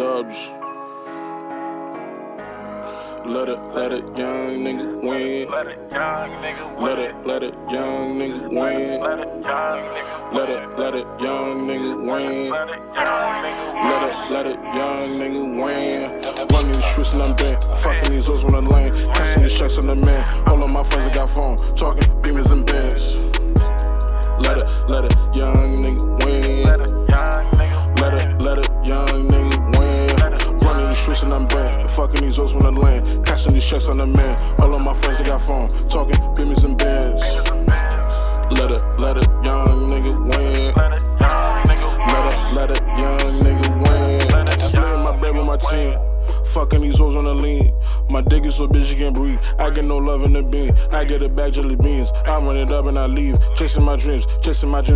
dubs. Let it, young nigga win. Let it, young nigga win. Let it, young nigga win. Let it, young nigga win. Running these streets and I'm bent, fucking these hoes when I'm lame, casting these checks on the man. All of my friends that got phone, talking beamers and bands. Let it, young nigga win. Let it, young nigga win. Running these streets and I'm bent, fucking these hoes when I'm lame. Casting these checks on the man. All of my friends that got phone, talking beamers and bands. Let it, young nigga win. Let it, young nigga win. Splitting my bread with my team, fucking these hoes on the lean. My dick is so bitch you can't breathe. I get no love in the bean. I get a bag jelly beans. I run it up and I leave. Chasing my dreams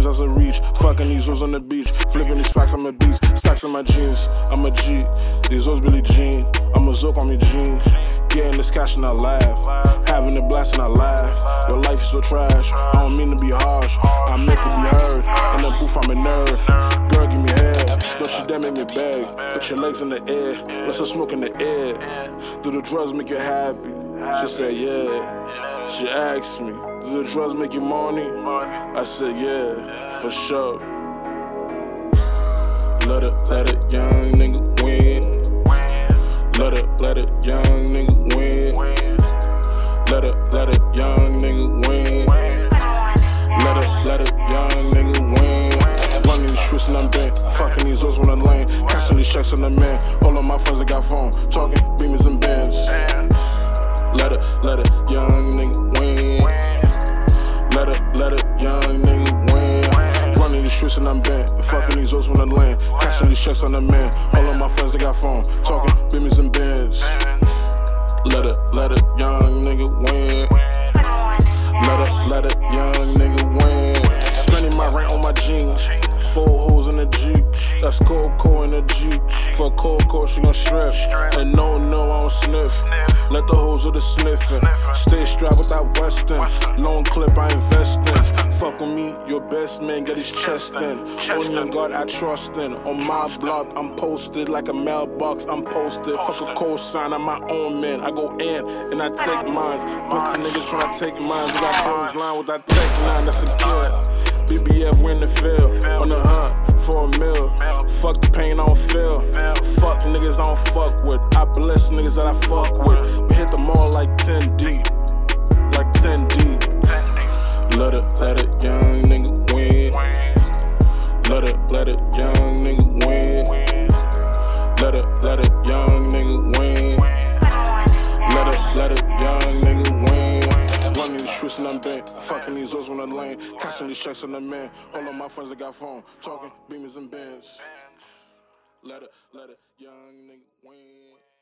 as I reach. Fucking these hoes on the beach. Flipping these packs, I'm a beast. Stacks in my jeans, I'm a G. These hoes Billie Jean. I'm a Zoke, I'm a Jean. Getting this cash and I laugh. Having a blast and I laugh. Your life is so trash. I don't mean to be harsh. I make it be heard. In the booth, I'm a nerd. Girl, give me head. Don't you dare make me beg. Put your legs in the air. Let's just smoke in the air. Do the drugs make you happy? She said, yeah. She asked me, do the drugs make you money? I said, yeah, for sure. Let it, young nigga win. Let it, young nigga win. Let it, young nigga win. Let it, young nigga win. Running these streets and I'm bent, fucking these hoes when I'm lame, cashing these checks on the man. All of my friends that got phone, talking beamers and bands. Let it, young nigga win. Let it, young nigga win. Running these streets and I'm bent, fucking these hoes when I'm lame, cashing these checks on the man. All of my friends that got phone, talking beamers and bands. Let it, young nigga win. Let it, young nigga win. Spending my rent on my jeans, 4 hoes in a Jeep. That's Coco in a Jeep. For Coco, she gon' strip. And no, I don't sniff. Let the hoes do the sniffing. Stay strapped with that Western. Long clip, I invest in. Fuck with me, your best man, get his chest in. Only in God I trust in. On my block, I'm posted like a mailbox, I'm posted. Fuck a cosign, I'm my own man. I go in, and I take mines. Pussy niggas tryna take mines. I got clothesline with that tech line, that's a kid. BBF, we're in the field, on the hunt for a meal. Fuck the pain, I don't feel. Fuck niggas I don't fuck with. I bless niggas that I fuck with. We hit the mall like 10 deep. Like 10 deep. Let it, young nigga win. Let it, young nigga win. Let it, young nigga win. Let it, young nigga win. Running these streets and I'm bent, fucking these hoes when I'm lame, cashing these checks on the man. All of my friends that got phone, talking beamers and bands. Let it, young nigga win.